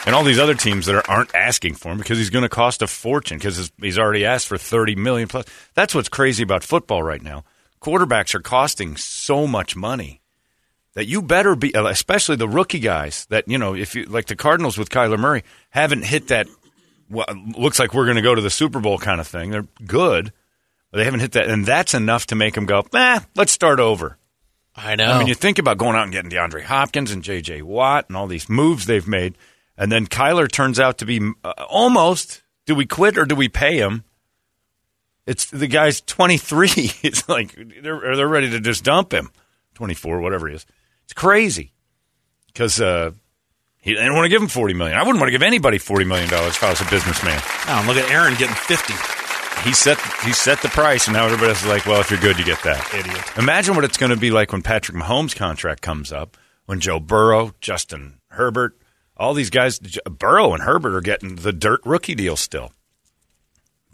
And all these other teams that aren't asking for him because he's going to cost a fortune because he's already asked for $30 million plus. That's what's crazy about football right now. Quarterbacks are costing so much money. That you better be, especially the rookie guys that, you know, if you like the Cardinals with Kyler Murray, haven't hit that, well, looks like we're going to go to the Super Bowl kind of thing. They're good, but they haven't hit that. And that's enough to make them go, let's start over. I know. I mean, you think about going out and getting DeAndre Hopkins and J.J. Watt and all these moves they've made. And then Kyler turns out to be almost, do we quit or do we pay him? It's the guy's 23. It's like they're ready to just dump him. 24, whatever he is. It's crazy because they didn't want to give him $40 million. I wouldn't want to give anybody $40 million if I was a businessman. Oh, look at Aaron getting 50. He set the price, and now everybody's like, well, if you're good, you get that. Idiot. Imagine what it's going to be like when Patrick Mahomes' contract comes up, when Joe Burrow, Justin Herbert, all these guys, Burrow and Herbert are getting the dirt rookie deal still.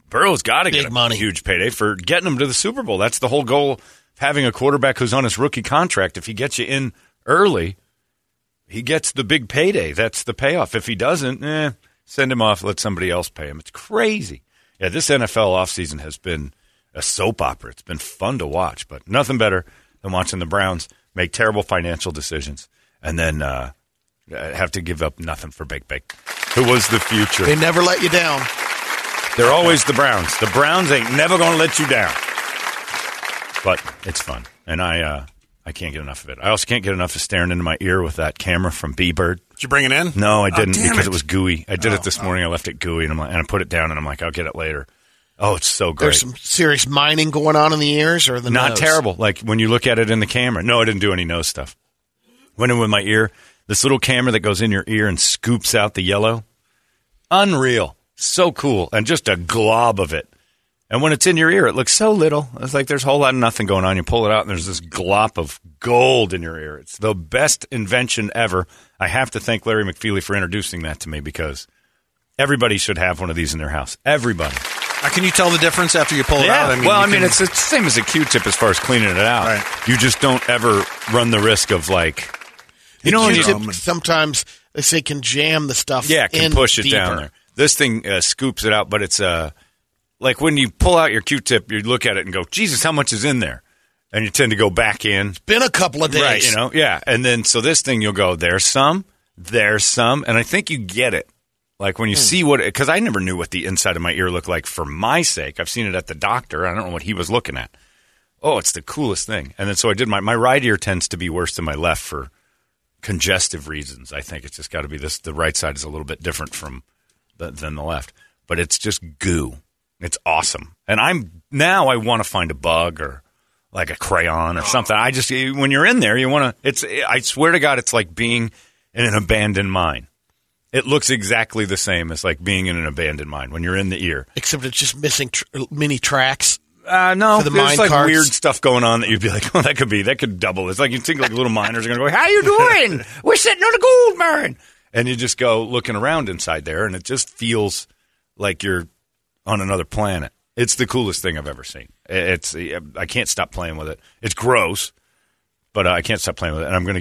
Burrow's got to get a huge payday for getting him to the Super Bowl. That's the whole goal. Having a quarterback who's on his rookie contract, if he gets you in early, He gets the big payday. That's the payoff. If he doesn't, send him off. Let somebody else pay him. It's crazy. Yeah, this NFL offseason has been a soap opera. It's been fun to watch, but nothing better than watching the Browns make terrible financial decisions and then have to give up nothing for Bake, who was the future. They never let you down. They're always the Browns. The Browns ain't never going to let you down. But it's fun, and I can't get enough of it. I also can't get enough of staring into my ear with that camera from B-Bird. Did you bring it in? No, I didn't because it was gooey. I did it this morning. I left it gooey, and I put it down, and I'm like, I'll get it later. Oh, it's so great. There's some serious mining going on in the ears or the nose? Not terrible, like when you look at it in the camera. No, I didn't do any nose stuff. Went in with my ear. This little camera that goes in your ear and scoops out the yellow. Unreal. So cool. And just a glob of it. And when it's in your ear, it looks so little. It's like there's a whole lot of nothing going on. You pull it out, and there's this glop of gold in your ear. It's the best invention ever. I have to thank Larry McFeely for introducing that to me because everybody should have one of these in their house. Everybody. Can you tell the difference after you pull it out? It's the same as a Q-tip as far as cleaning it out. Right. You just don't ever run the risk of like... You know, sometimes they say can jam the stuff in. Yeah, can push it deeper. Down there. This thing scoops it out, but it's... like when you pull out your Q-tip, you look at it and go, Jesus, how much is in there? And you tend to go back in. It's been a couple of days. Right, you know, yeah. And then so this thing, you'll go, there's some. And I think you get it. Like when you see what – because I never knew what the inside of my ear looked like for my sake. I've seen it at the doctor. I don't know what he was looking at. Oh, it's the coolest thing. And then so I did my right ear tends to be worse than my left for congestive reasons. I think it's just got to be this. The right side is a little bit different than the left. But it's just goo. It's awesome. And I want to find a bug or like a crayon or something. I just, when you're in there, you want to, I swear to God, it's like being in an abandoned mine. It looks exactly the same as like being in an abandoned mine when you're in the ear. Except it's just missing mini tracks. No, there's like carts. Weird stuff going on that you'd be like, oh, that could double. It's like you think like little miners are going to go, how you doing? We're sitting on a gold mine. And you just go looking around inside there and it just feels like you're on another planet. It's the coolest thing I've ever seen. I can't stop playing with it. It's gross, but I can't stop playing with it. And I'm going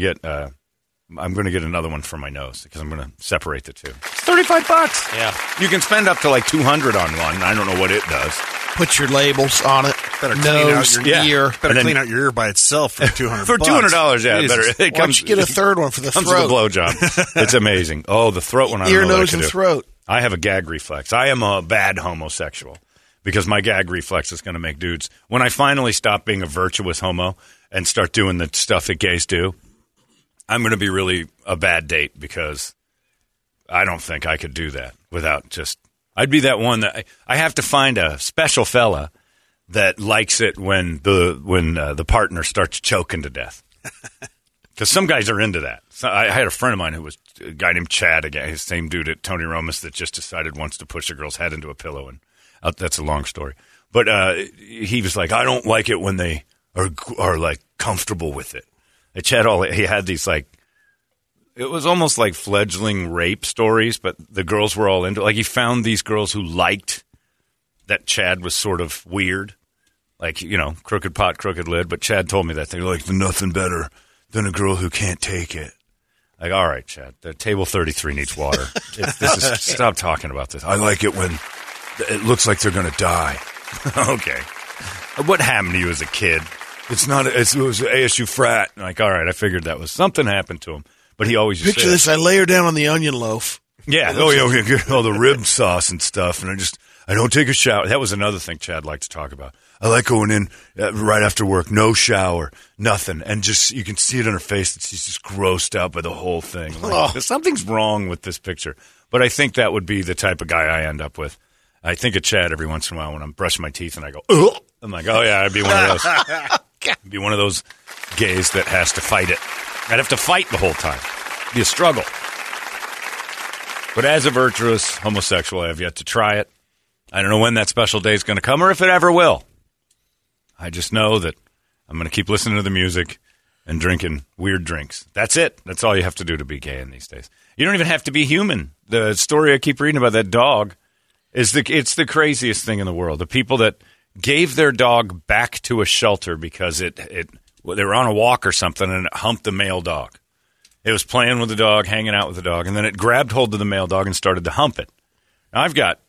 to get another one for my nose because I'm going to separate the two. It's $35. Yeah. You can spend up to like $200 on one. I don't know what it does. Put your labels on it. Better clean out your ear. Better clean out your ear by itself for $200. For $200, yeah. Better. Why don't you get a third one for the throat? Comes with a blowjob. It's amazing. Oh, the throat one. Ear, nose, and throat. I have a gag reflex. I am a bad homosexual because my gag reflex is going to make dudes. When I finally stop being a virtuous homo and start doing the stuff that gays do, I'm going to be really a bad date because I don't think I could do that without just – I'd be that one that I have to find a special fella that likes it when the partner starts choking to death. Because some guys are into that. So I had a friend of mine who was a guy named Chad, his same dude at Tony Roma's that just decided once to push a girl's head into a pillow. And that's a long story. But he was like, I don't like it when they are like comfortable with it. And Chad, he had these like, it was almost like fledgling rape stories, but the girls were all into it. Like he found these girls who liked that Chad was sort of weird. Like, you know, crooked pot, crooked lid. But Chad told me that thing, like nothing better than a girl who can't take it. Like, all right, Chad, the table 33 needs water. Stop talking about this. I like it when it looks like they're going to die. Okay. What happened to you as a kid? It was an ASU frat. Like, all right, I figured that was something happened to him. But he always used to say, picture this, I lay her down on the onion loaf. Yeah. Oh, yeah, we get all the rib sauce and stuff. And I don't take a shower. That was another thing Chad liked to talk about. I like going in right after work, no shower, nothing. And just you can see it on her face that she's just grossed out by the whole thing. Like, something's wrong with this picture. But I think that would be the type of guy I end up with. I think of Chad every once in a while when I'm brushing my teeth and I go, ugh. I'm like, oh, yeah, I'd be one of those. I'd be one of those gays that has to fight it. I'd have to fight the whole time. It'd be a struggle. But as a virtuous homosexual, I have yet to try it. I don't know when that special day is going to come or if it ever will. I just know that I'm going to keep listening to the music and drinking weird drinks. That's it. That's all you have to do to be gay in these days. You don't even have to be human. The story I keep reading about that dog it's the craziest thing in the world. The people that gave their dog back to a shelter because they were on a walk or something and it humped the male dog. It was playing with the dog, hanging out with the dog, and then it grabbed hold of the male dog and started to hump it. Now, I've got...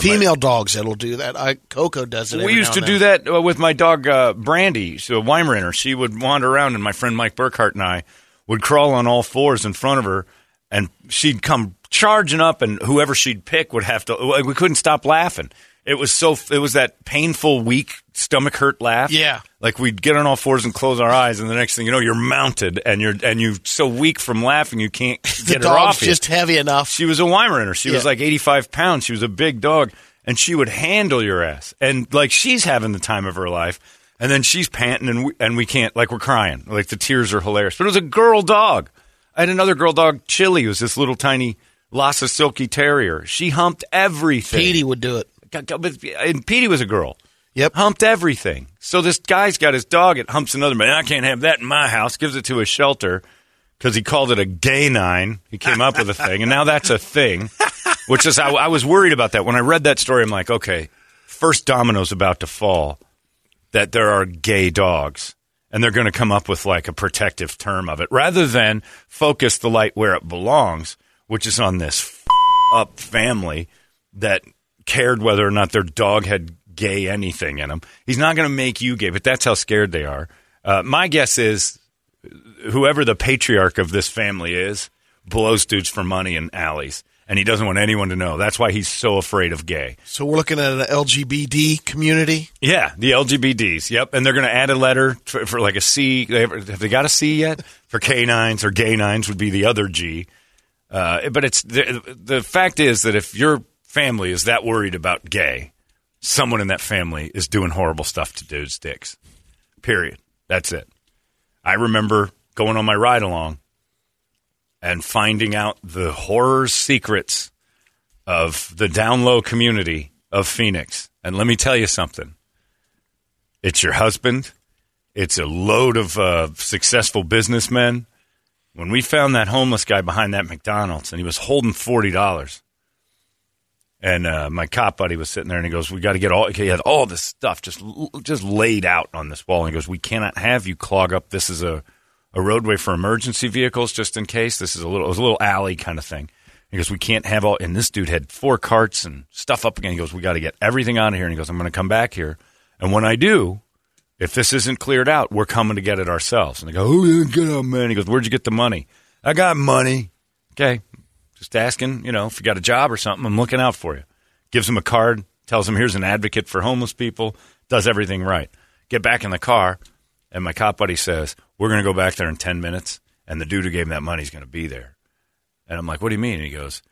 female dogs that'll do that. Coco does it. We used to do that with my dog Brandy, so Weimaraner. She would wander around, and my friend Mike Burkhart and I would crawl on all fours in front of her, and she'd come charging up, and whoever she'd pick would have to. We couldn't stop laughing. It was so. It was that painful, weak, stomach hurt laugh. Yeah, like we'd get on all fours and close our eyes, and the next thing you know, you're mounted, and you're so weak from laughing you can't get her off. The dog's just heavy enough. She was a Weimaraner. She was like 85 pounds. She was a big dog, and she would handle your ass. And like she's having the time of her life, and then she's panting, and we can't. Like we're crying. Like the tears are hilarious. But it was a girl dog. I had another girl dog, Chili, who was this little tiny Lhasa Silky Terrier. She humped everything. Petey would do it. And Petey was a girl. Yep. Humped everything. So this guy's got his dog. It humps another man. I can't have that in my house. Gives it to a shelter because he called it a gay nine. He came up with a thing. And now that's a thing, which is I was worried about that. When I read that story, I'm like, okay, first domino's about to fall that there are gay dogs. And they're going to come up with like a protective term of it rather than focus the light where it belongs, which is on this up family that cared whether or not their dog had gay anything in him. He's not going to make you gay, but that's how scared they are. My guess is whoever the patriarch of this family is blows dudes for money in alleys, and he doesn't want anyone to know. That's why he's so afraid of gay. So we're looking at an LGBT community? Yeah, the LGBTs, yep. And they're going to add a letter for like a C. Have they got a C yet? For canines or gay nines would be the other G. But it's the fact is that if you're family is that worried about gay, someone in that family is doing horrible stuff to dudes' dicks. Period. That's it. I remember going on my ride-along and finding out the horror secrets of the down-low community of Phoenix. And let me tell you something. It's your husband. It's a load of successful businessmen. When we found that homeless guy behind that McDonald's, and he was holding $40, and my cop buddy was sitting there, and he goes, "We got to get all." He had all this stuff just laid out on this wall, and he goes, "We cannot have you clog up. This is a roadway for emergency vehicles, just in case. This is it was a little alley kind of thing." He goes, "We can't have all." And this dude had 4 carts and stuff up again. He goes, "We got to get everything out of here." And he goes, "I'm going to come back here, and when I do, if this isn't cleared out, we're coming to get it ourselves." And I go, "Oh, get up, man." He goes, "Where'd you get the money?" "I got money." "Okay. Just asking, you know, if you got a job or something, I'm looking out for you." Gives him a card, tells him here's an advocate for homeless people, does everything right. Get back in the car, and my cop buddy says, "We're going to go back there in 10 minutes, and the dude who gave him that money is going to be there." And I'm like, "What do you mean?" And he goes,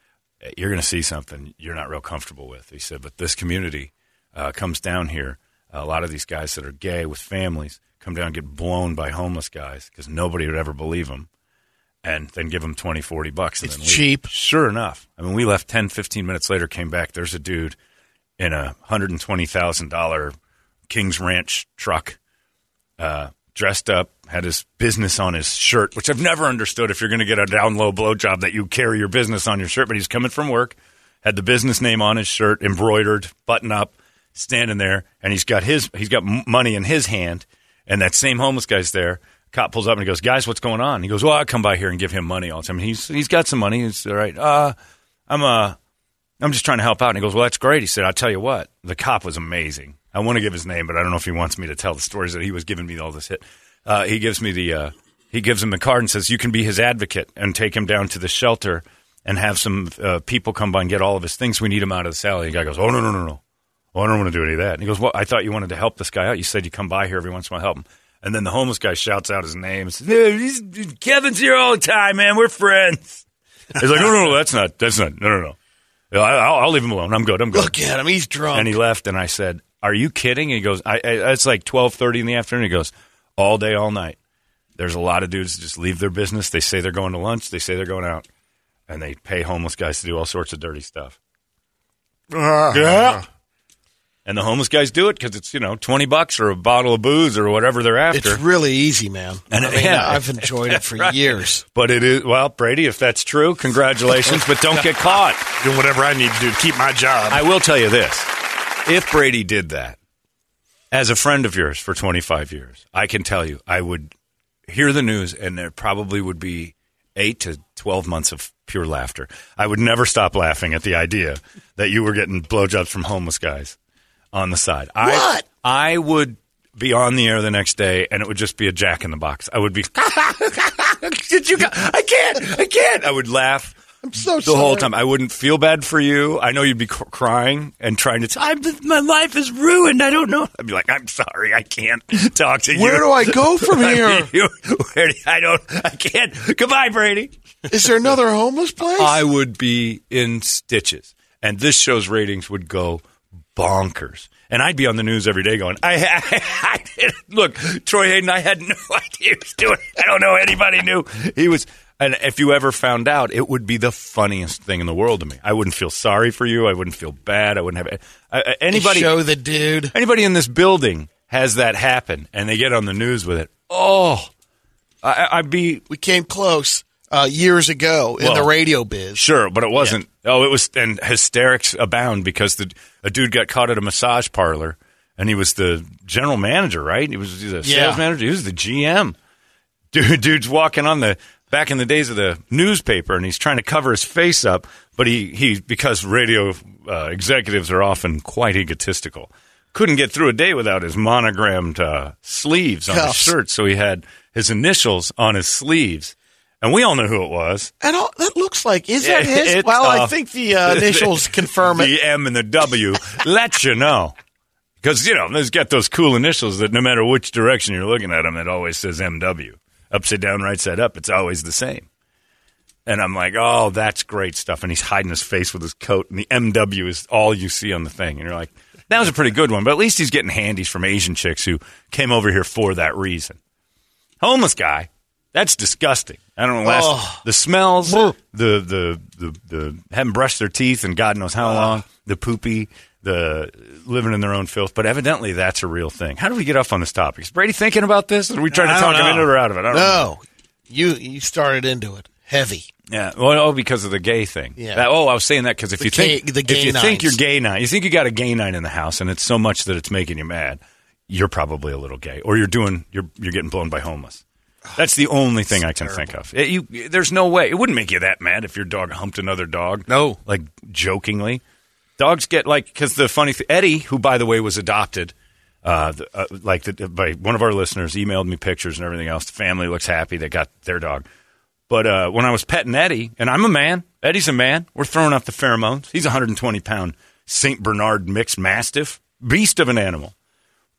"You're going to see something you're not real comfortable with." He said, "But this community comes down here. A lot of these guys that are gay with families come down and get blown by homeless guys because nobody would ever believe them. And then give them $20, $40. And it's then leave." Cheap. Sure enough. I mean, we left 10, 15 minutes later, came back. There's a dude in a $120,000 King's Ranch truck, dressed up, had his business on his shirt, which I've never understood if you're going to get a down-low blowjob that you carry your business on your shirt. But he's coming from work, had the business name on his shirt, embroidered, button up, standing there. And he's got money in his hand. And that same homeless guy's there. Cop pulls up and he goes, "Guys, what's going on?" He goes, "Well, I come by here and give him money all the time. He's got some money." He's all right. I'm just trying to help out." And he goes, "Well, that's great." He said, "I'll tell you what." The cop was amazing. I want to give his name, but I don't know if he wants me to tell the stories that he was giving me all this hit. He gives him the card and says, "You can be his advocate and take him down to the shelter and have some people come by and get all of his things. We need him out of the alley." And the guy goes, "Oh, no. Well, I don't want to do any of that." And he goes, "Well, I thought you wanted to help this guy out. You said you come by here every once in a while, help him." And then the homeless guy shouts out his name. Says, "Kevin's here all the time, man. We're friends." He's like, no, that's not. No. I'll leave him alone. I'm good. Look at him. He's drunk. And he left. And I said, "Are you kidding?" And he goes, it's like 12:30 in the afternoon. He goes, "All day, all night. There's a lot of dudes that just leave their business. They say they're going to lunch. They say they're going out. And they pay homeless guys to do all sorts of dirty stuff." Yeah. And the homeless guys do it because it's, $20 or a bottle of booze or whatever they're after. It's really easy, man. And I've enjoyed it for years. But it is, well, Brady, if that's true, congratulations, but don't get caught. Do whatever I need to do to keep my job. I will tell you this. If Brady did that as a friend of yours for 25 years, I can tell you I would hear the news and there probably would be 8 to 12 months of pure laughter. I would never stop laughing at the idea that you were getting blowjobs from homeless guys on the side. What? I would be on the air the next day, and it would just be a Jack in the Box. I would be, did you? I can't. I would laugh. I'm so the sorry. Whole time. I wouldn't feel bad for you. I know you'd be crying and trying to my life is ruined. I don't know. I'd be like, I'm sorry. I can't talk to you. Where do I go from here? I can't. Goodbye, Brady. Is there another homeless place? I would be in stitches. And this show's ratings would go bonkers. And I'd be on the news every day going, look, Troy Hayden, I had no idea he was doing it. I don't know anybody knew he was. And if you ever found out, it would be the funniest thing in the world to me. I wouldn't feel sorry for you. I wouldn't feel bad. I wouldn't have anybody. Show the dude. Anybody in this building has that happen, and they get on the news with it. Oh, I'd be. We came close years ago in the radio biz. Sure, but it wasn't. Yeah. Oh, it was. And hysterics abound because a dude got caught at a massage parlor, and he was the general manager, right? He was a sales manager. He was the GM. Dude's walking on the. Back in the days of the newspaper, and he's trying to cover his face up, but he because radio executives are often quite egotistical, couldn't get through a day without his monogrammed sleeves on his shirt, so he had his initials on his sleeves. And we all know who it was. And that looks like, is that his? I think the initials confirm it. The M and the W let you know. Because, they've got those cool initials that no matter which direction you're looking at them, it always says MW. Upside down, right side up, it's always the same. And I'm like, oh, that's great stuff. And he's hiding his face with his coat, and the MW is all you see on the thing. And you're like, that was a pretty good one, but at least he's getting handies from Asian chicks who came over here for that reason. Homeless guy, that's disgusting. I don't know, the smells, the haven't brushed their teeth in God knows how long, the poopy, the living in their own filth, but evidently that's a real thing. How do we get off on this topic? Is Brady thinking about this? Or are we trying to talk him into it or out of it? I don't know. You started into it heavy. Yeah. Well, because of the gay thing. Yeah. I was saying that because if you think you're gay now, you think you got a gay night in the house, and it's so much that it's making you mad. You're probably a little gay, or you're getting blown by homeless. That's the only thing I can think of. There's no way. It wouldn't make you that mad if your dog humped another dog. No, like jokingly. Dogs get because the funny thing, Eddie, who by the way was adopted, by one of our listeners, emailed me pictures and everything else. The family looks happy they got their dog. But when I was petting Eddie, and I'm a man, Eddie's a man, we're throwing off the pheromones. He's a 120-pound St. Bernard mixed mastiff, beast of an animal.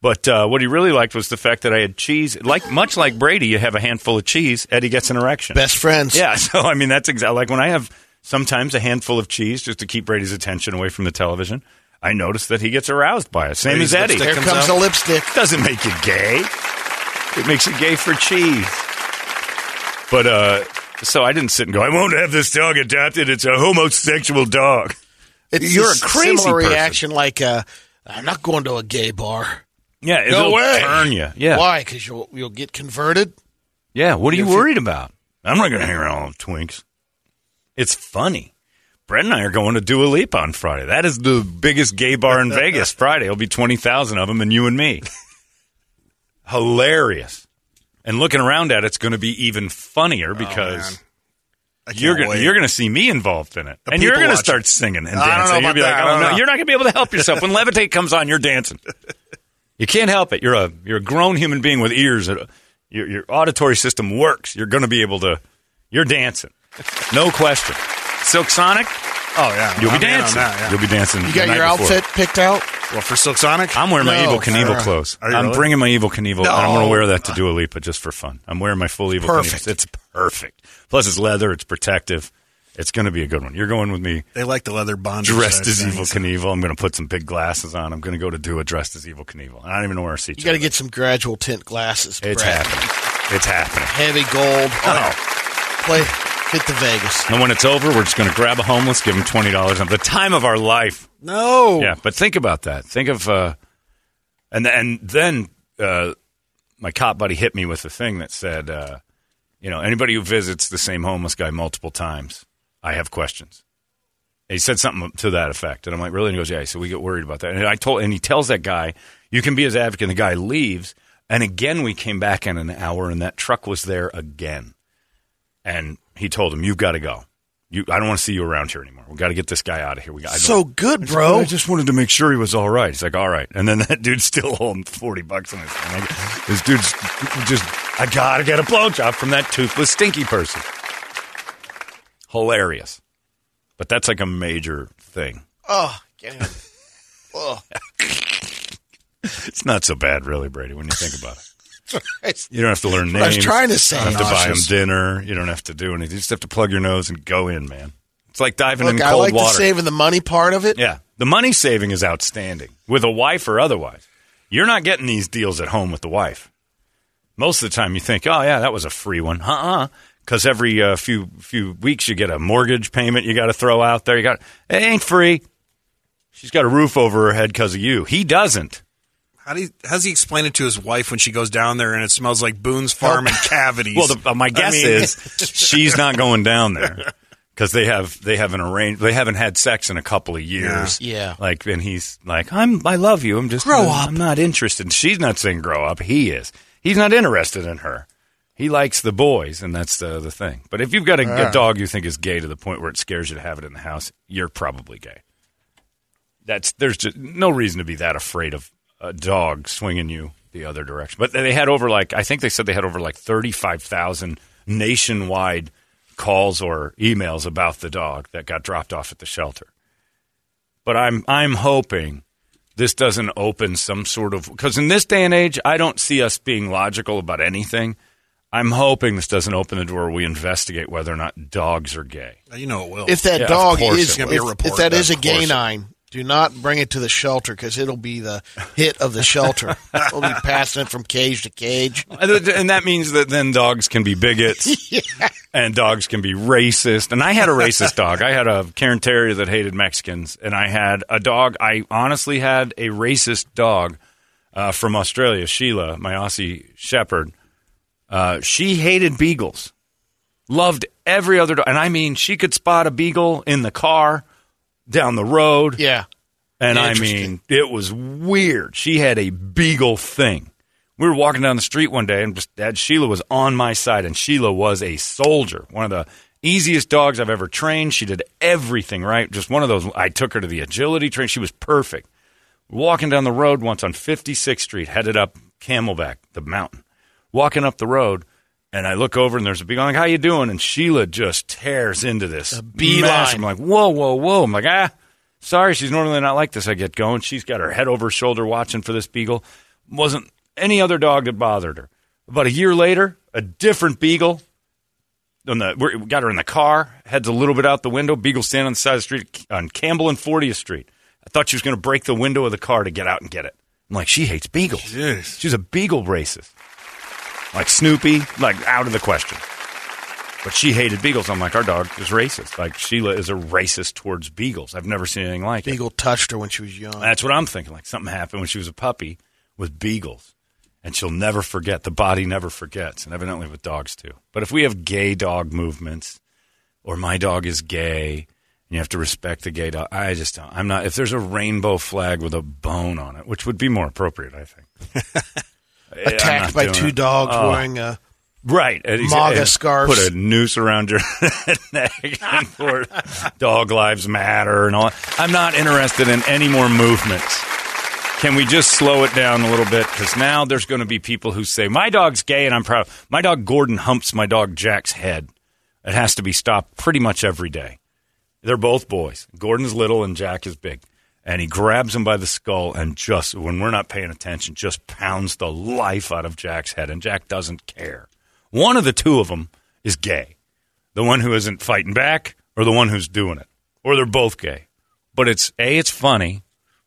But what he really liked was the fact that I had cheese. Much like Brady, you have a handful of cheese, Eddie gets an erection. Best friends. Yeah, so I mean that's exactly like when I have. Sometimes a handful of cheese just to keep Brady's attention away from the television. I notice that he gets aroused by it. Same Brady's as Eddie. Here comes the lipstick. Doesn't make you gay. It makes you gay for cheese. But so I didn't sit and go, I won't have this dog adopted. It's a homosexual dog. You're a crazy similar reaction person. Like, I'm not going to a gay bar. Yeah, it'll turn you. Yeah. Why? Because you'll get converted? Yeah, what are you worried about? I'm not going to hang around with twinks. It's funny. Brett and I are going to Dua Lipa on Friday. That is the biggest gay bar in Vegas Friday. It'll be 20,000 of them and you and me. Hilarious. And looking around at it's going to be even funnier because you're going to see me involved in it. And you're going to start singing and dancing. You're not going to be able to help yourself. When Levitate comes on, you're dancing. You can't help it. You're a grown human being with ears. Your auditory system works. You're going to be able to – you're dancing. No question. Silk Sonic? Oh, yeah. You'll be dancing. That, yeah. You'll be dancing. You got your outfit picked out? Well, for Silk Sonic? I'm wearing my Evil Knievel clothes. I'm really? Bringing my Evil Knievel, and I'm going to wear that to Dua Lipa just for fun. I'm wearing my full Evil Knievel. It's perfect. Plus, it's leather. It's protective. It's going to be a good one. You're going with me. They like the leather bond. Dressed as Evil Knievel. I'm going to put some big glasses on. I'm going to go to Dua dressed as Evil Knievel. I don't even know where I see you. You got to get some gradual tint glasses. It's happening. It's happening. Heavy gold. Hit the Vegas. And when it's over, we're just going to grab a homeless, give him $20. The time of our life. No. Yeah, but think about that. Think of, and then my cop buddy hit me with a thing that said, anybody who visits the same homeless guy multiple times, I have questions. And he said something to that effect. And I'm like, really? And he goes, yeah. So we get worried about that. And he tells that guy, you can be his advocate. And the guy leaves. And again, we came back in an hour and that truck was there again. and he told him, "You've got to go. I don't want to see you around here anymore. We got to get this guy out of here." So good, bro. I just wanted to make sure he was all right. He's like, "All right," and then that dude still owed him $40 on his thing. This dude's just, I gotta get a blowjob from that toothless, stinky person. Hilarious, but that's like a major thing. Oh, yeah. Oh. It's not so bad, really, Brady, when you think about it. You don't have to learn names. I was trying to say. You don't have to buy them dinner. You don't have to do anything. You just have to plug your nose and go in, man. It's like diving in cold water. I like the saving the money part of it. Yeah. The money saving is outstanding, with a wife or otherwise. You're not getting these deals at home with the wife. Most of the time you think, oh, yeah, that was a free one. Because every few weeks you get a mortgage payment you got to throw out there. It ain't free. She's got a roof over her head because of you. He doesn't. How does he explain it to his wife when she goes down there and it smells like Boone's Farm and cavities? Well, my guess is she's not going down there because they have an arranged. They haven't had sex in a couple of years. Yeah. Like, and he's like, I love you. I'm just grow up. I'm not interested. She's not saying grow up. He is. He's not interested in her. He likes the boys, and that's the thing. But if you've got a dog you think is gay to the point where it scares you to have it in the house, you're probably gay. There's just no reason to be that afraid of a dog swinging you the other direction. But they had over 35,000 nationwide calls or emails about the dog that got dropped off at the shelter. But I'm hoping this doesn't open some sort of, because in this day and age, I don't see us being logical about anything. I'm hoping this doesn't open the door. We investigate whether or not dogs are gay. You know it will. If that dog is going to be a report, if that is a gay nine. Do not bring it to the shelter because it'll be the hit of the shelter. We'll be passing it from cage to cage. And that means that then dogs can be bigots and dogs can be racist. And I had a racist dog. I had a Cairn Terrier that hated Mexicans. And I had a dog. I honestly had a racist dog from Australia, Sheila, my Aussie shepherd. She hated beagles, loved every other dog. And I mean, she could spot a beagle in the car. Down the road. Yeah. And I mean, it was weird. She had a beagle thing. We were walking down the street one day, and Sheila was on my side, and Sheila was a soldier. One of the easiest dogs I've ever trained. She did everything right. Just one of those. I took her to the agility train. She was perfect. Walking down the road once on 56th Street, headed up Camelback, the mountain. Walking up the road, and I look over, and there's a beagle. I'm like, how you doing? And Sheila just tears into this beeline. I'm like, whoa, whoa, whoa. I'm like, sorry, she's normally not like this. I get going. She's got her head over her shoulder watching for this beagle. Wasn't any other dog that bothered her. About a year later, a different beagle. We got her in the car. Head's a little bit out the window. Beagle standing on the side of the street on Campbell and 40th Street. I thought she was going to break the window of the car to get out and get it. I'm like, she hates beagles. Jeez. She's a beagle racist. Like Snoopy, like out of the question. But she hated beagles. I'm like, our dog is racist. Like Sheila is a racist towards beagles. I've never seen anything like it. Beagle touched her when she was young. That's what I'm thinking. Like something happened when she was a puppy with beagles. And she'll never forget. The body never forgets. And evidently with dogs too. But if we have gay dog movements or my dog is gay and you have to respect the gay dog, I just don't. I'm not. If there's a rainbow flag with a bone on it, which would be more appropriate, I think. Attacked by two dogs wearing a MAGA scarf. Put a noose around your neck and for dog lives matter and all. I'm not interested in any more movements. Can we just slow it down a little bit? Because now there's going to be people who say, my dog's gay and I'm proud. My dog Gordon humps my dog Jack's head. It has to be stopped pretty much every day. They're both boys. Gordon's little and Jack is big. And he grabs him by the skull and just, when we're not paying attention, just pounds the life out of Jack's head. And Jack doesn't care. One of the two of them is gay. The one who isn't fighting back or the one who's doing it. Or they're both gay. But it's funny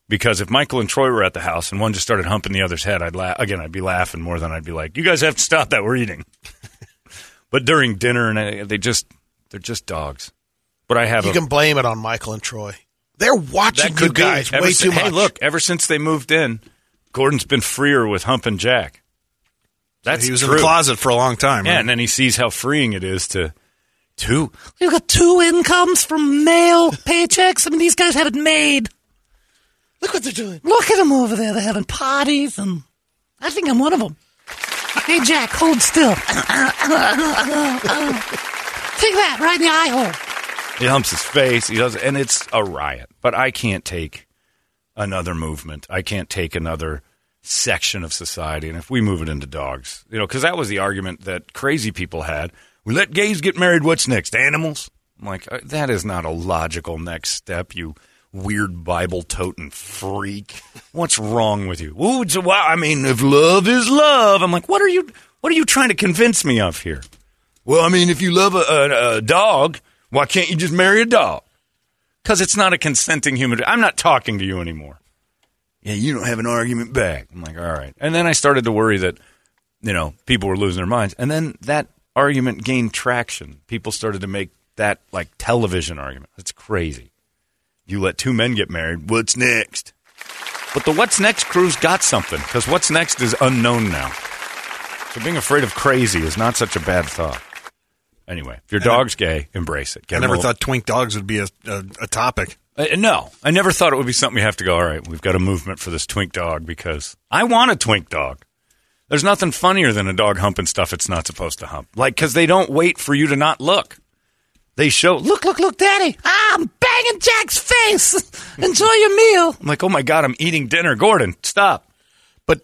because if Michael and Troy were at the house and one just started humping the other's head, I'd laugh. Again, I'd be laughing more than I'd be like, you guys have to stop that. We're eating. But during dinner, and they're just dogs. But I have. You can blame it on Michael and Troy. They're watching you guys way too much. Hey, look, ever since they moved in, Gordon's been freer with humping Jack. That's true. He was in the closet for a long time. Yeah, right? And then he sees how freeing it is to two. We've got two incomes from male paychecks. I mean, these guys have it made. Look what they're doing. Look at them over there. They're having parties, and I think I'm one of them. Hey, Jack, hold still. Take that right in the eye hole. He humps his face. He does, and it's a riot. But I can't take another movement. I can't take another section of society. And if we move it into dogs, you know, because that was the argument that crazy people had. We let gays get married. What's next? Animals? I'm like, that is not a logical next step, you weird Bible-toting freak. What's wrong with you? Ooh, so, well, I mean, if love is love, I'm like, what are you trying to convince me of here? Well, I mean, if you love a dog, why can't you just marry a dog? Because it's not a consenting human. I'm not talking to you anymore. Yeah, you don't have an argument back. I'm like, all right. And then I started to worry that, you know, people were losing their minds. And then that argument gained traction. People started to make that, like, television argument. That's crazy. You let two men get married. What's next? But the what's next crew's got something, because what's next is unknown now. So being afraid of crazy is not such a bad thought. Anyway, if your dog's gay, embrace it. I never thought twink dogs would be a topic. No, I never thought it would be something we have to go, all right, we've got a movement for this twink dog because I want a twink dog. There's nothing funnier than a dog humping stuff it's not supposed to hump. Like, because they don't wait for you to not look. They show, look, Daddy, I'm banging Jack's face. Enjoy your meal. I'm like, oh, my God, I'm eating dinner. Gordon, stop. Do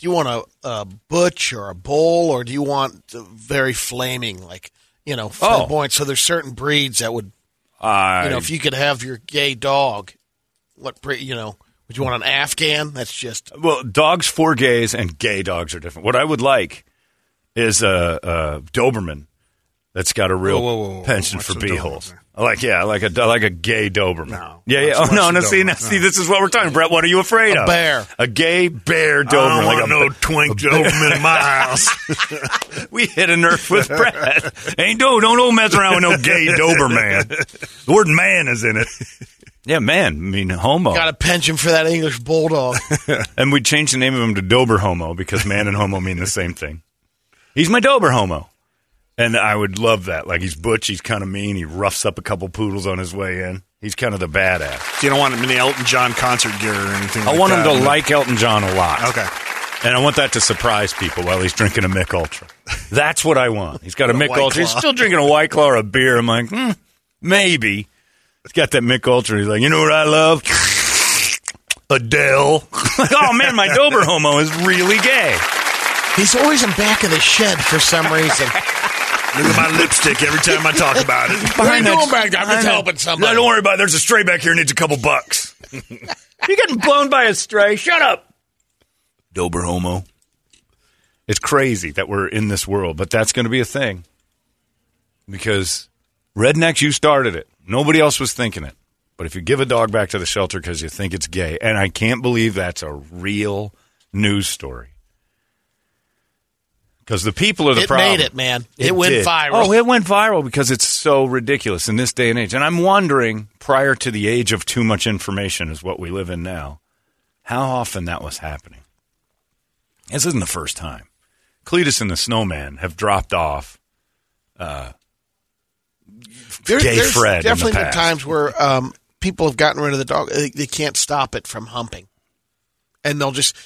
you want a butch or a bull, or do you want very flaming, like, you know, flamboyant? Oh. So there's certain breeds that would, you know, if you could have your gay dog, what breed, you know, would you want an Afghan? That's just. Well, dogs for gays and gay dogs are different. What I would like is a Doberman that's got a real penchant for beeholes. I like a gay Doberman. No. Yeah. Oh, no. See, this is what we're talking about. Brett, what are you afraid of? A bear. A gay bear Doberman. I don't want no twink Doberman in my house. We hit a nerf with Brett. Don't mess around with no gay Doberman. The word man is in it. Yeah, man. I mean, homo. Got a penchant for that English bulldog. And we changed the name of him to Dober Homo because man and homo mean the same thing. He's my Dober Homo. And I would love that. Like, he's butch, he's kind of mean, he roughs up a couple poodles on his way in. He's kind of the badass. So you don't want him in the Elton John concert gear or anything like that? I want him to like Elton John a lot. Okay. And I want that to surprise people while he's drinking a Mick Ultra. That's what I want. He's got a Mick Ultra. He's still drinking a White Claw or a beer. I'm like, maybe. He's got that Mick Ultra. He's like, you know what I love? Adele. Oh, man, my Dober Homo is really gay. He's always in back of the shed for some reason. Look at my lipstick every time I talk about it. What are you doing back there? I'm just helping somebody. No, don't worry about it. There's a stray back here who needs a couple bucks. You're getting blown by a stray. Shut up. Dober Homo. It's crazy that we're in this world, but that's going to be a thing. Because rednecks, you started it. Nobody else was thinking it. But if you give a dog back to the shelter because you think it's gay, and I can't believe that's a real news story. Because the people are the problem. It made it, man. It went viral. Oh, it went viral because it's so ridiculous in this day and age. And I'm wondering, prior to the age of too much information is what we live in now, how often that was happening. This isn't the first time. Cletus and the Snowman have dropped off gay Fred in the past. There's definitely been times where people have gotten rid of the dog. They can't stop it from humping. And they'll just...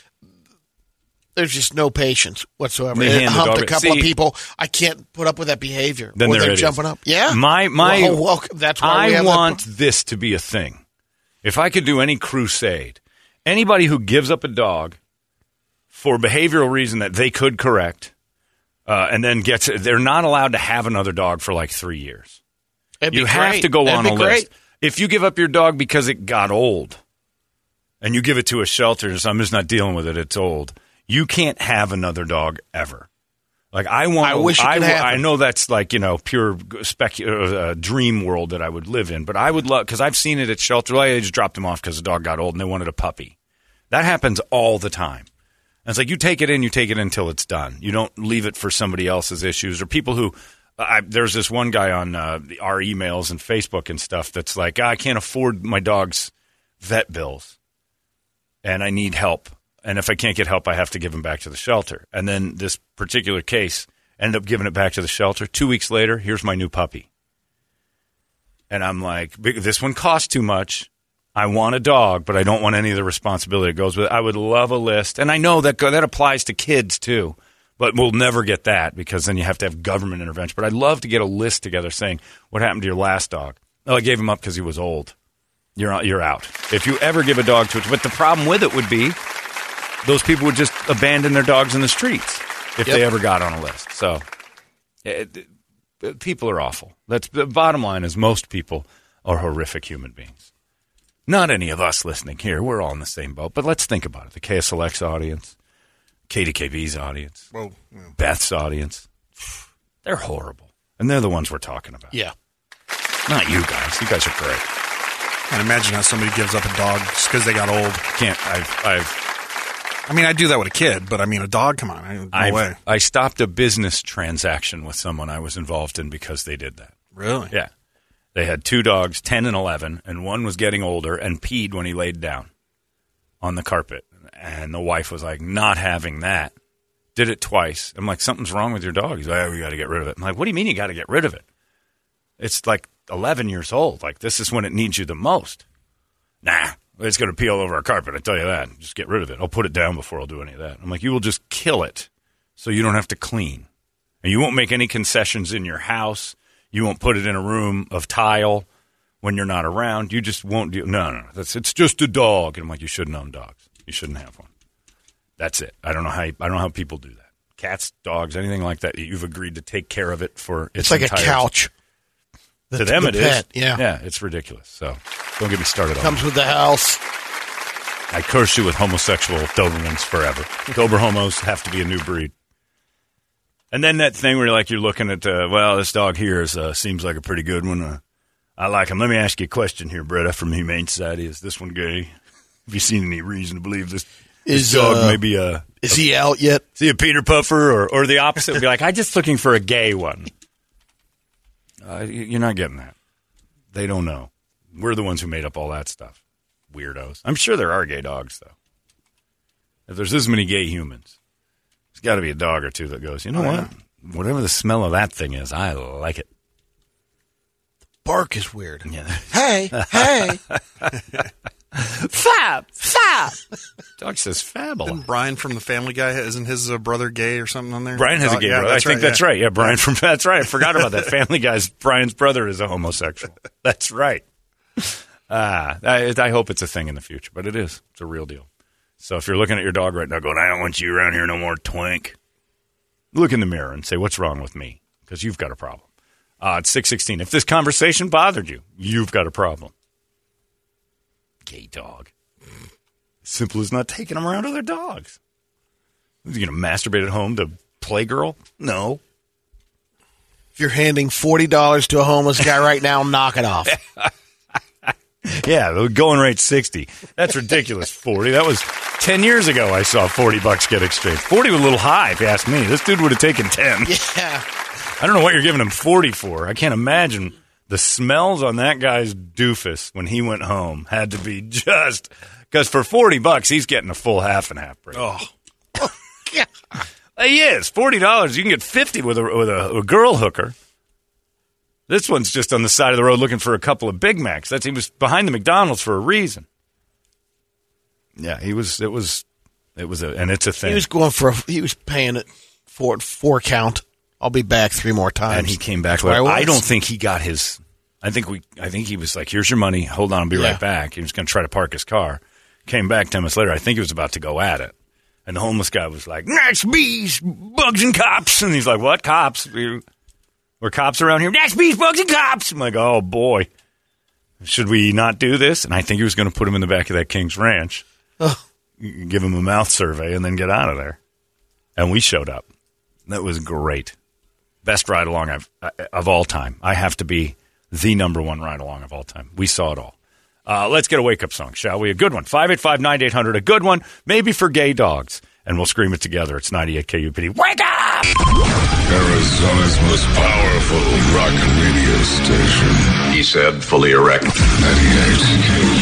There's just no patience whatsoever. They humped a couple of people. I can't put up with that behavior. Then they're jumping up. Yeah. That's why I want this to be a thing. If I could do any crusade, anybody who gives up a dog for behavioral reason that they could correct, and then they're not allowed to have another dog for like 3 years. You have to go on a list. If you give up your dog because it got old, and you give it to a shelter, I'm just not dealing with it. It's old. You can't have another dog ever. Like I know that's like, you know, pure dream world that I would live in, but I would love, because I've seen it at shelter. Like, they just dropped him off because the dog got old and they wanted a puppy. That happens all the time. And it's like you take it in until it's done. You don't leave it for somebody else's issues or people who. There's this one guy on our emails and Facebook and stuff that's like, I can't afford my dog's vet bills, and I need help. And if I can't get help, I have to give him back to the shelter. And then this particular case, ended up giving it back to the shelter. 2 weeks later, here's my new puppy. And I'm like, this one costs too much. I want a dog, but I don't want any of the responsibility that goes with it. I would love a list. And I know that applies to kids too. But we'll never get that because then you have to have government intervention. But I'd love to get a list together saying, what happened to your last dog? Oh, I gave him up because he was old. You're out. If you ever give a dog to it. But the problem with it would be those people would just abandon their dogs in the streets if they ever got on a list. So people are awful. That's the bottom line is most people are horrific human beings. Not any of us listening here. We're all in the same boat. But let's think about it. The KSLX audience. KDKB's audience, well, yeah. Beth's audience, they're horrible. And they're the ones we're talking about. Yeah. Not you guys. You guys are great. I can't imagine how somebody gives up a dog just because they got old. Can't. I mean, I do that with a kid, but I mean, a dog, come on. No way. I stopped a business transaction with someone I was involved in because they did that. Really? Yeah. They had two dogs, 10 and 11, and one was getting older and peed when he laid down on the carpet. And the wife was like, not having that. Did it twice. I'm like, something's wrong with your dog. He's like, oh, we got to get rid of it. I'm like, what do you mean you got to get rid of it? It's like 11 years old. Like, this is when it needs you the most. Nah, it's going to pee all over our carpet. I tell you that. Just get rid of it. I'll put it down before I'll do any of that. I'm like, you will just kill it so you don't have to clean. And you won't make any concessions in your house. You won't put it in a room of tile when you're not around. You just won't do. No. It's just a dog. And I'm like, you shouldn't own dogs. You shouldn't have one. That's it. I don't know how people do that. Cats, dogs, anything like that. You've agreed to take care of it for its entire... It's like a couch. To them the it pet, is. Yeah. Yeah, it's ridiculous. So don't get me started on it. Comes with the house. I curse you with homosexual Dobermans forever. Dober Homos have to be a new breed. And then that thing where you're looking at, this dog here seems like a pretty good one. I like him. Let me ask you a question here, Bretta, from the Humane Society. Is this one gay? Have you seen any reason to believe this dog may be a... Is he out yet? Is he a Peter Puffer or the opposite? Would be like, I'm just looking for a gay one. You're not getting that. They don't know. We're the ones who made up all that stuff. Weirdos. I'm sure there are gay dogs, though. If there's this many gay humans, there's got to be a dog or two that goes, you know what? Whatever the smell of that thing is, I like it. The bark is weird. Yeah. Hey. Fab. Dog says fab a lot. Isn't Brian from the Family Guy, isn't his brother gay or something on there? Brian has a gay brother. That's right. Yeah, Brian from, that's right. I forgot about that. Family Guy's, Brian's brother is a homosexual. That's right. I hope it's a thing in the future, but it is. It's a real deal. So if you're looking at your dog right now going, I don't want you around here no more, twink. Look in the mirror and say, what's wrong with me? Because you've got a problem. It's 6:16. If this conversation bothered you, you've got a problem. Gay dog. Simple as not taking them around other dogs. Is he going to masturbate at home to Playgirl? No. If you're handing $40 to a homeless guy right now, knock it off. Yeah, the going rate 60. That's ridiculous. 40. That was 10 years ago I saw $40 get exchanged. 40 was a little high, if you ask me. This dude would have taken 10. Yeah. I don't know what you're giving him 40 for. I can't imagine. The smells on that guy's doofus when he went home had to be just... Because for $40, he's getting a full half and half break. Oh, yeah. He is. $40, you can get 50 with a girl hooker. This one's just on the side of the road looking for a couple of Big Macs. He was behind the McDonald's for a reason. Yeah, he was... and it's a thing. He was paying it for four count. I'll be back three more times. And he came back. I don't think he got his. I think he was like, "Here's your money. Hold on, I'll be right back." He was going to try to park his car. Came back 10 minutes later. I think he was about to go at it, and the homeless guy was like, "Next bees, bugs, and cops." And he's like, "What cops? We're cops around here. Next bees, bugs, and cops." I'm like, "Oh boy, should we not do this?" And I think he was going to put him in the back of that King's Ranch, give him a mouth survey, and then get out of there. And we showed up. That was great. Best ride-along of all time. I have to be the number one ride-along of all time. We saw it all. Let's get a wake-up song, shall we? A good one. 585-9800. A good one. Maybe for gay dogs. And we'll scream it together. It's 98kupd. Wake up! Arizona's most powerful rock radio station. He said, fully erect. 98kupd.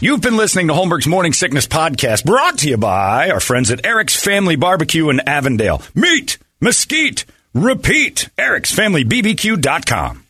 You've been listening to Holmberg's Morning Sickness Podcast, brought to you by our friends at Eric's Family Barbecue in Avondale. Meet, mesquite, repeat. ericsfamilybbq.com.